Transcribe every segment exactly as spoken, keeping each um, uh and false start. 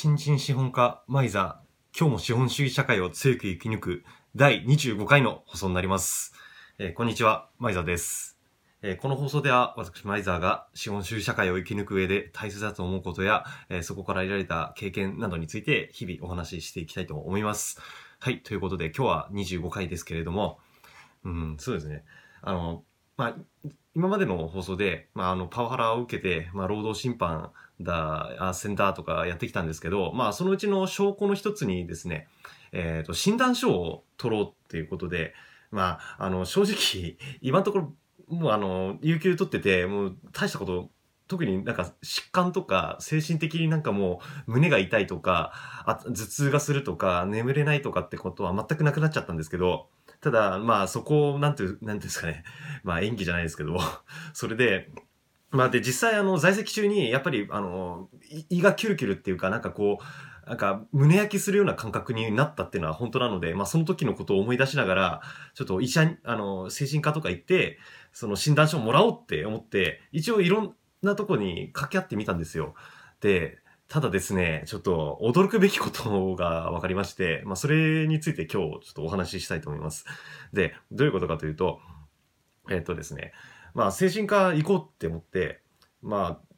新人資本家マイザー、今日も資本主義社会を強く生き抜くだいにじゅうごかいの放送になります。えー、こんにちは、マイザーです。えー、この放送では私マイザーが資本主義社会を生き抜く上で大切だと思うことや、えー、そこから得られた経験などについて日々お話ししていきたいと思います。はい、ということで今日はにじゅうごかいですけれども、うん、そうですね、あのまあ、今までの放送で、まあ、あのパワハラを受けて、まあ、労働審判だ、斡旋だとかやってきたんですけど、まあ、そのうちの証拠の一つにですね、えーと、診断書を取ろうっていうことで、まあ、あの正直今のところもうあの有給取っててもう大したこと、特になんか疾患とか精神的になんかもう胸が痛いとか、あ、頭痛がするとか眠れないとかってことは全くなくなっちゃったんですけど、ただまあそこをなんてなんていうんですかね、まあ演技じゃないですけどもそれでまあで実際あの在籍中にやっぱりあの胃がキュルキュルっていうかなんかこうなんか胸焼きするような感覚になったっていうのは本当なので、まあその時のことを思い出しながらちょっと医者にあの精神科とか行ってその診断書をもらおうって思って一応いろんなとこに掛け合ってみたんですよ。でただですね、ちょっと驚くべきことが分かりまして、まあ、それについて今日ちょっとお話ししたいと思います。で、どういうことかというと、えっとですね、まあ、精神科行こうって思って、まあ、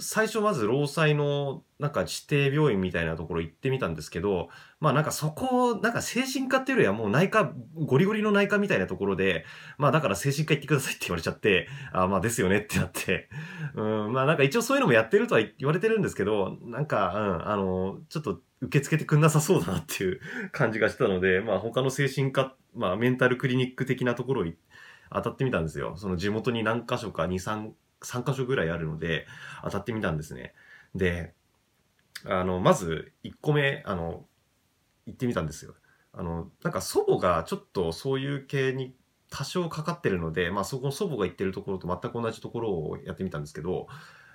最初まず労災のなんか指定病院みたいなところ行ってみたんですけど、まあなんかそこ、なんか精神科っていうよりはもう内科、ゴリゴリの内科みたいなところで、まあだから精神科行ってくださいって言われちゃって、あまあですよねってなって、うん、まあなんか一応そういうのもやってるとは言われてるんですけど、なんか、うん、あの、ちょっと受け付けてくんなさそうだなっていう感じがしたので、まあ他の精神科、まあメンタルクリニック的なところに当たってみたんですよ。その地元に何箇所かに、さん、さんかしょぐらいあるので当たってみたんですね。で、あのまずいっこめあの行ってみたんですよ。あのなんか祖母がちょっとそういう系に多少かかってるので、まあそこの祖母が行ってるところと全く同じところをやってみたんですけど、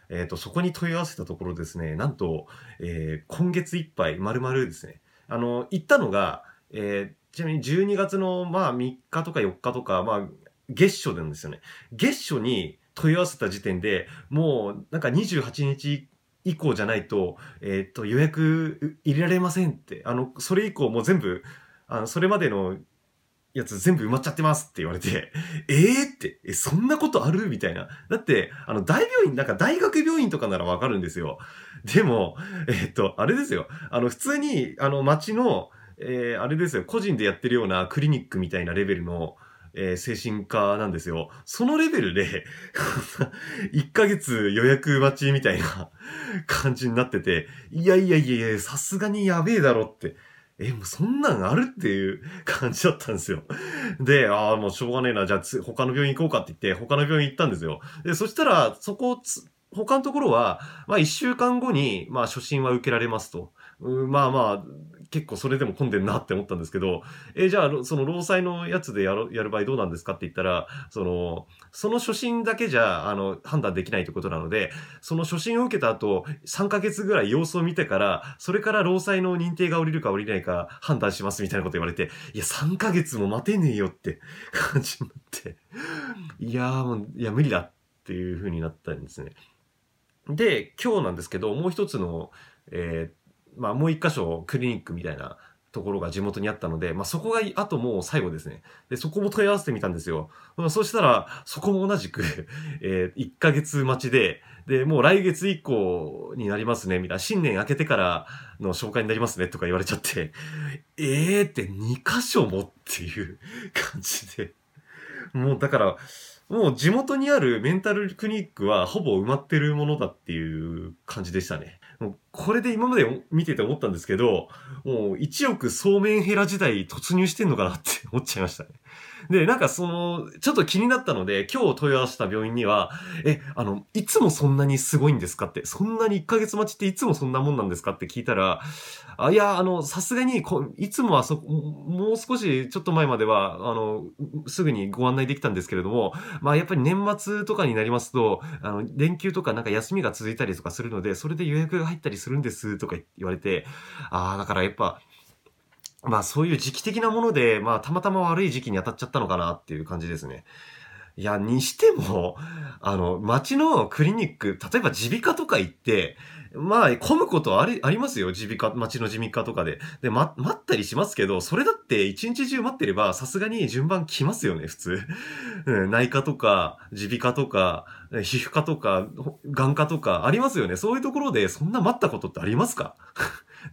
えーと、そこに問い合わせたところですね、なんと、えー、今月いっぱい丸々ですね、あの行ったのが、えー、ちなみにじゅうにがつのまあみっかとかよっかとか、まあ月初なんですよね。月初に問い合わせた時点でもうなんかにじゅうはちにち以降じゃないと、えー、と予約入れられませんって、あのそれ以降もう全部あのそれまでのやつ全部埋まっちゃってますって言われて、えーってえそんなことあるみたいな。だってあの大病院なんか大学病院とかならわかるんですよ。でもえー、っとあれですよ、あの普通にあの町の、えー、あれですよ、個人でやってるようなクリニックみたいなレベルのえー、精神科なんですよ。そのレベルでいっかげつ予約待ちみたいな感じになってて、いやいやいやさすがにやべえだろってえもうそんなんあるっていう感じだったんですよ。で、ああもうしょうがねえな、じゃあ他の病院行こうかって言って他の病院行ったんですよ。でそしたらそこつ他のところは、まあ、いっしゅうかんごに、まあ、初診は受けられますと。まあまあ結構それでも混んでんなって思ったんですけど、えー、じゃあその労災のやつでやる、やる場合どうなんですかって言ったら、そのその初診だけじゃあの判断できないということなので、その初診を受けた後さんかげつぐらい様子を見てから、それから労災の認定が下りるか下りないか判断しますみたいなこと言われて、いやさんかげつも待てねえよって感じになっていやーもういや無理だっていう風になったんですね。で今日なんですけど、もう一つのえーまあもう一箇所クリニックみたいなところが地元にあったので、まあそこがあともう最後ですね。で、そこも問い合わせてみたんですよ。まあ、そうしたら、そこも同じく、えー、いっかげつ待ちで、で、もう来月以降になりますね、みたいな、新年明けてからの紹介になりますね、とか言われちゃって、えーってにかしょもっていう感じで。もうだから、もう地元にあるメンタルクリニックはほぼ埋まってるものだっていう感じでしたね。もうこれで今まで見てて思ったんですけど、もういちおくそうめんヘラ時代突入してんのかなって思っちゃいましたね。で、なんかその、ちょっと気になったので、今日問い合わせた病院には、え、あの、いつもそんなにすごいんですかって、そんなにいっかげつ待ちっていつもそんなもんなんですかって聞いたら、あ、いや、あの、さすがにこ、いつもはそ、もう少しちょっと前までは、あの、すぐにご案内できたんですけれども、まあやっぱり年末とかになりますと、あの、連休とかなんか休みが続いたりとかするので、それで予約が入ったりするんですとか言われて、ああ、だからやっぱ、まあそういう時期的なもので、まあたまたま悪い時期に当たっちゃったのかなっていう感じですね。いや、にしても、あの、町のクリニック、例えば耳鼻科とか行って、まあ、混むことはあり、ありますよ。耳鼻科、町の耳鼻科とかで。で、ま、待ったりしますけど、それだって一日中待ってれば、さすがに順番来ますよね、普通。うん、内科とか、耳鼻科とか、皮膚科とか、眼科とか、ありますよね。そういうところで、そんな待ったことってありますか？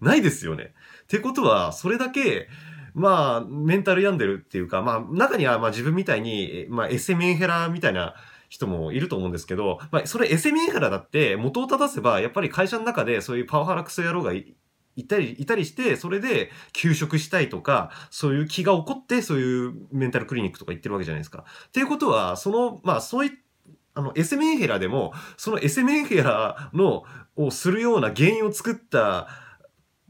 ないですよね。ってことは、それだけ、まあ、メンタル病んでるっていうか、まあ、中には、まあ自分みたいに、まあ、エセメンヘラみたいな、人もいると思うんですけど、まあ、それエセミンヘラだって元を正せば、やっぱり会社の中でそういうパワハラクソ野郎が い, いたり、いたりして、それで休職したいとか、そういう気が起こって、そういうメンタルクリニックとか行ってるわけじゃないですか。っていうことは、その、まあ、そういあの、エセミンヘラでも、そのエセミンヘラの、をするような原因を作った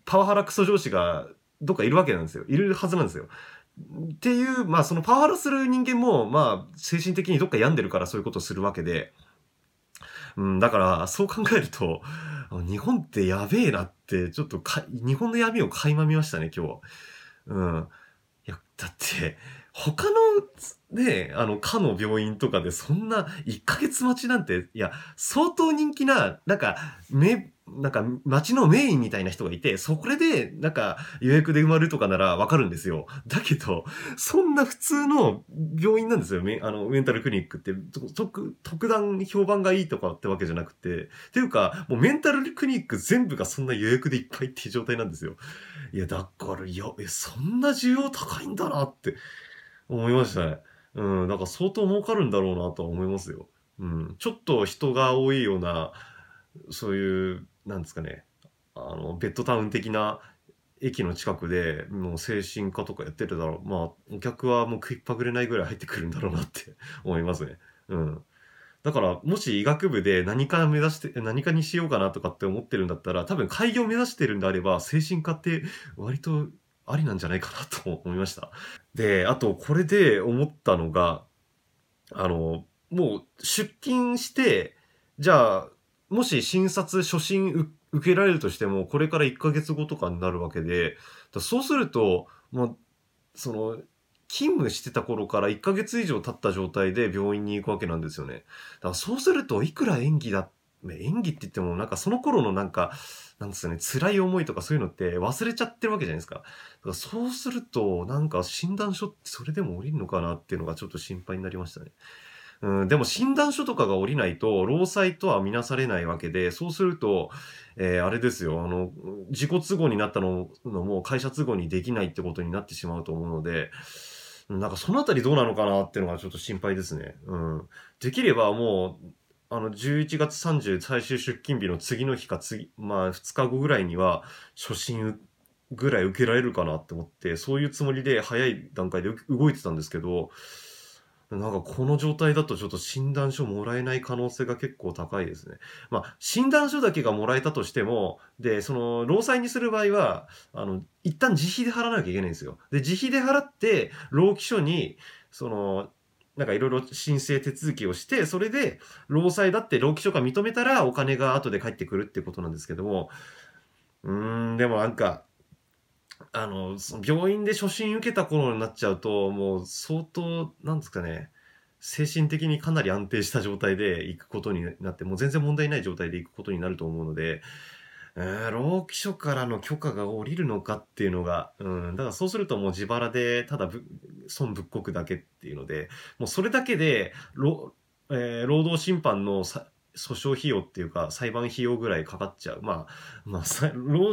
パワハラクソ上司がどっかいるわけなんですよ。いるはずなんですよ。っていう、まあそのパワハラする人間も、まあ精神的にどっか病んでるからそういうことをするわけで、うん、だからそう考えると、日本ってやべえなって、ちょっとか日本の闇を垣間見ましたね、今日。うん。いや、だって、他のね、あの、科の病院とかでそんないっかげつ待ちなんて、いや、相当人気な、なんか、め、なんか町のメインみたいな人がいて、そこでなんか予約で埋まるとかならわかるんですよ。だけど、そんな普通の病院なんですよ。メ、あの、メンタルクリニックって、特、特段評判がいいとかってわけじゃなくて、っていうか、もうメンタルクリニック全部がそんな予約でいっぱいっていう状態なんですよ。いや、だから、いや、え、そんな需要高いんだなって思いましたね。うん、なんか相当儲かるんだろうなとは思いますよ。うん、ちょっと人が多いような、そういう、なんですかね、あのベッドタウン的な駅の近くでもう精神科とかやってるだろう、まあお客はもう食いっぱぐれないぐらい入ってくるんだろうなって思いますね。うん。だからもし医学部で何か目指して何かにしようかなとかって思ってるんだったら、多分開業目指してるんであれば精神科って割とありなんじゃないかなと思いました。で、あとこれで思ったのが、あのもう出勤してじゃあもし診察、初診受けられるとしても、これからいっかげつごとかになるわけで、だそうすると、まあ、その、勤務してた頃からいっかげつ以上経った状態で病院に行くわけなんですよね。だからそうすると、いくら演技だ、演技って言っても、なんかその頃のなんか、なんですかね、辛い思いとかそういうのって忘れちゃってるわけじゃないですか。だからそうすると、なんか診断書ってそれでも降りるのかなっていうのがちょっと心配になりましたね。うん、でも診断書とかが下りないと労災とは見なされないわけで、そうすると、えー、あれですよ、あの自己都合になったのも会社都合にできないってことになってしまうと思うので、なんかそのあたりどうなのかなっていうのがちょっと心配ですね。うん、できればもうあのじゅういちがつさんじゅう最終出勤日の次の日か次、まあふつかごぐらいには初診ぐらい受けられるかなって思って、そういうつもりで早い段階で動いてたんですけど、なんかこの状態だとちょっと診断書もらえない可能性が結構高いですね。まあ診断書だけがもらえたとしても、で、その労災にする場合は、あの、一旦自費で払わなきゃいけないんですよ。で、自費で払って、労基署に、その、なんかいろいろ申請手続きをして、それで労災だって労基署が認めたらお金が後で返ってくるってことなんですけども、うーん、でもなんか、あの病院で初診受けた頃になっちゃうと、もう相当なんですかね、精神的にかなり安定した状態で行くことになって、もう全然問題ない状態で行くことになると思うので、えー、労基署からの許可が下りるのかっていうのが、うん、だからそうするともう自腹でただぶ損ぶっこくだけっていうので、もうそれだけで労、えー、労働審判のさ訴訟費用っていうか裁判費用ぐらいかかっちゃう。まあ、まあ、労, 労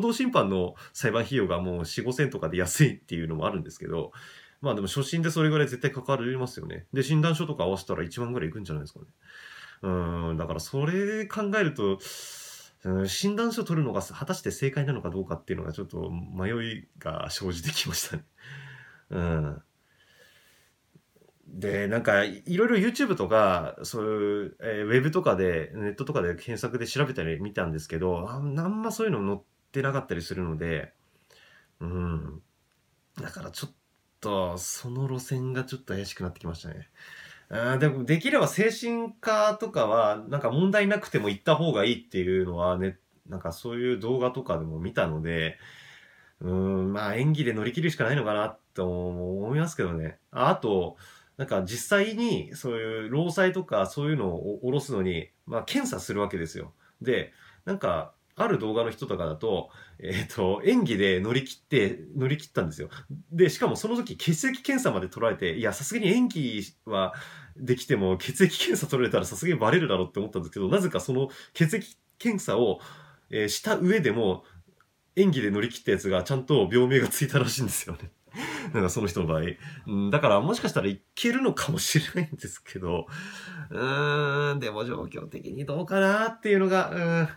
働審判の裁判費用がもうよん、ごせんとかで安いっていうのもあるんですけど、まあでも初診でそれぐらい絶対かかりますよね。で、診断書とか合わせたらいちまんぐらいいくんじゃないですかね。うん、だからそれ考えると、うん、診断書取るのが果たして正解なのかどうかっていうのがちょっと迷いが生じてきましたね。うん。で、なんか、いろいろ YouTube とか、そういう、えー、ウェブとかで、ネットとかで検索で調べたり見たんですけど、あんまそういうの載ってなかったりするので、うん。だからちょっと、その路線がちょっと怪しくなってきましたね。あでも、できれば精神科とかは、なんか問題なくても行った方がいいっていうのはね、なんかそういう動画とかでも見たので、うん、まあ演技で乗り切るしかないのかなと思いますけどね。あ, あと、なんか実際にそういう労災とかそういうのを下ろすのに、まあ検査するわけですよ。で、なんかある動画の人とかだと、えーと、演技で乗り切って、乗り切ったんですよ。で、しかもその時血液検査まで取られて、いや、さすがに演技はできても血液検査取られたらさすがにバレるだろうって思ったんですけど、なぜかその血液検査を、えー、した上でも演技で乗り切ったやつがちゃんと病名がついたらしいんですよね。なんかその人の場合、うん、だからもしかしたらいけるのかもしれないんですけど、うーん、でも状況的にどうかなっていうのが、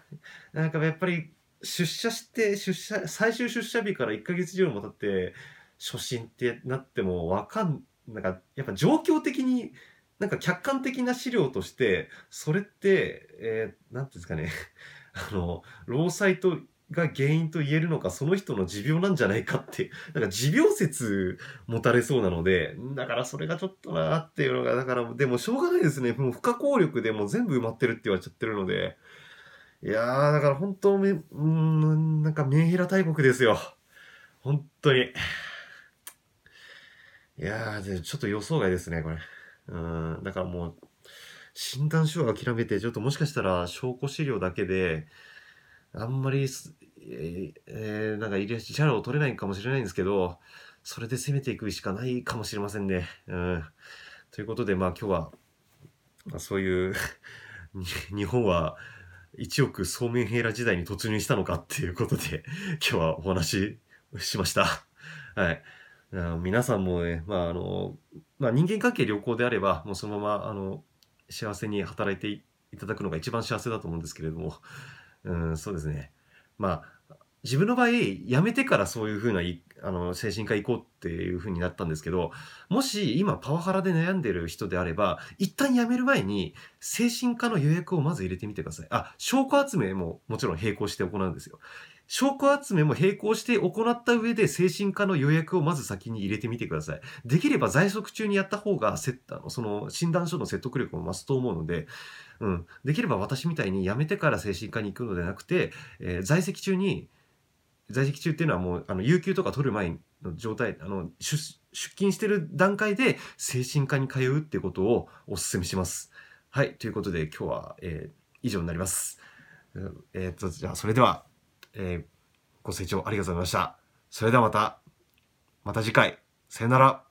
うん、なんかやっぱり出社して出社最終出社日からいっかげつ以上も経って初診ってなってもわかんなんかやっぱ状況的になんか客観的な資料としてそれって、えー、なんていうんですかね、あの労災とが原因と言えるのか、その人の持病なんじゃないかって、なんか持病説持たれそうなので、だからそれがちょっとなーっていうのが、だからでもしょうがないですね。もう不可抗力でもう全部埋まってるって言われちゃってるので、いやーだから本当めうーんなんかメンヘラ大国ですよ。本当に。いやーちょっと予想外ですねこれ。うーんだからもう診断書を諦めてちょっともしかしたら証拠資料だけで。あんまり、えー、なんか入れシャラを取れないかもしれないんですけど、それで攻めていくしかないかもしれませんね。うん、ということで、まあ今日は、まあ、そういう日本はいちおく総面ヘイラ時代に突入したのかっていうことで今日はお話ししました。はい。皆さんもね、まああのまあ、人間関係良好であればもうそのままあの幸せに働いていただくのが一番幸せだと思うんですけれども。うん、そうですね。まあ自分の場合辞めてからそういう風ないあの精神科行こうっていう風になったんですけど、もし今パワハラで悩んでる人であれば一旦辞める前に精神科の予約をまず入れてみてください。あ、証拠集めももちろん並行して行うんですよ。証拠集めも並行して行った上で精神科の予約をまず先に入れてみてください。できれば在職中にやった方がセッターのその診断書の説得力も増すと思うので、うん、できれば私みたいに辞めてから精神科に行くのではなくて、えー、在籍中に在籍中っていうのはもうあの有給とか取る前の状態あの 出, 出勤してる段階で精神科に通うっていうことをお勧めします。はい、ということで今日は、えー、以上になります。えー、っとじゃあそれでは。えー、ご清聴ありがとうございました。それではまた、また次回、さよなら。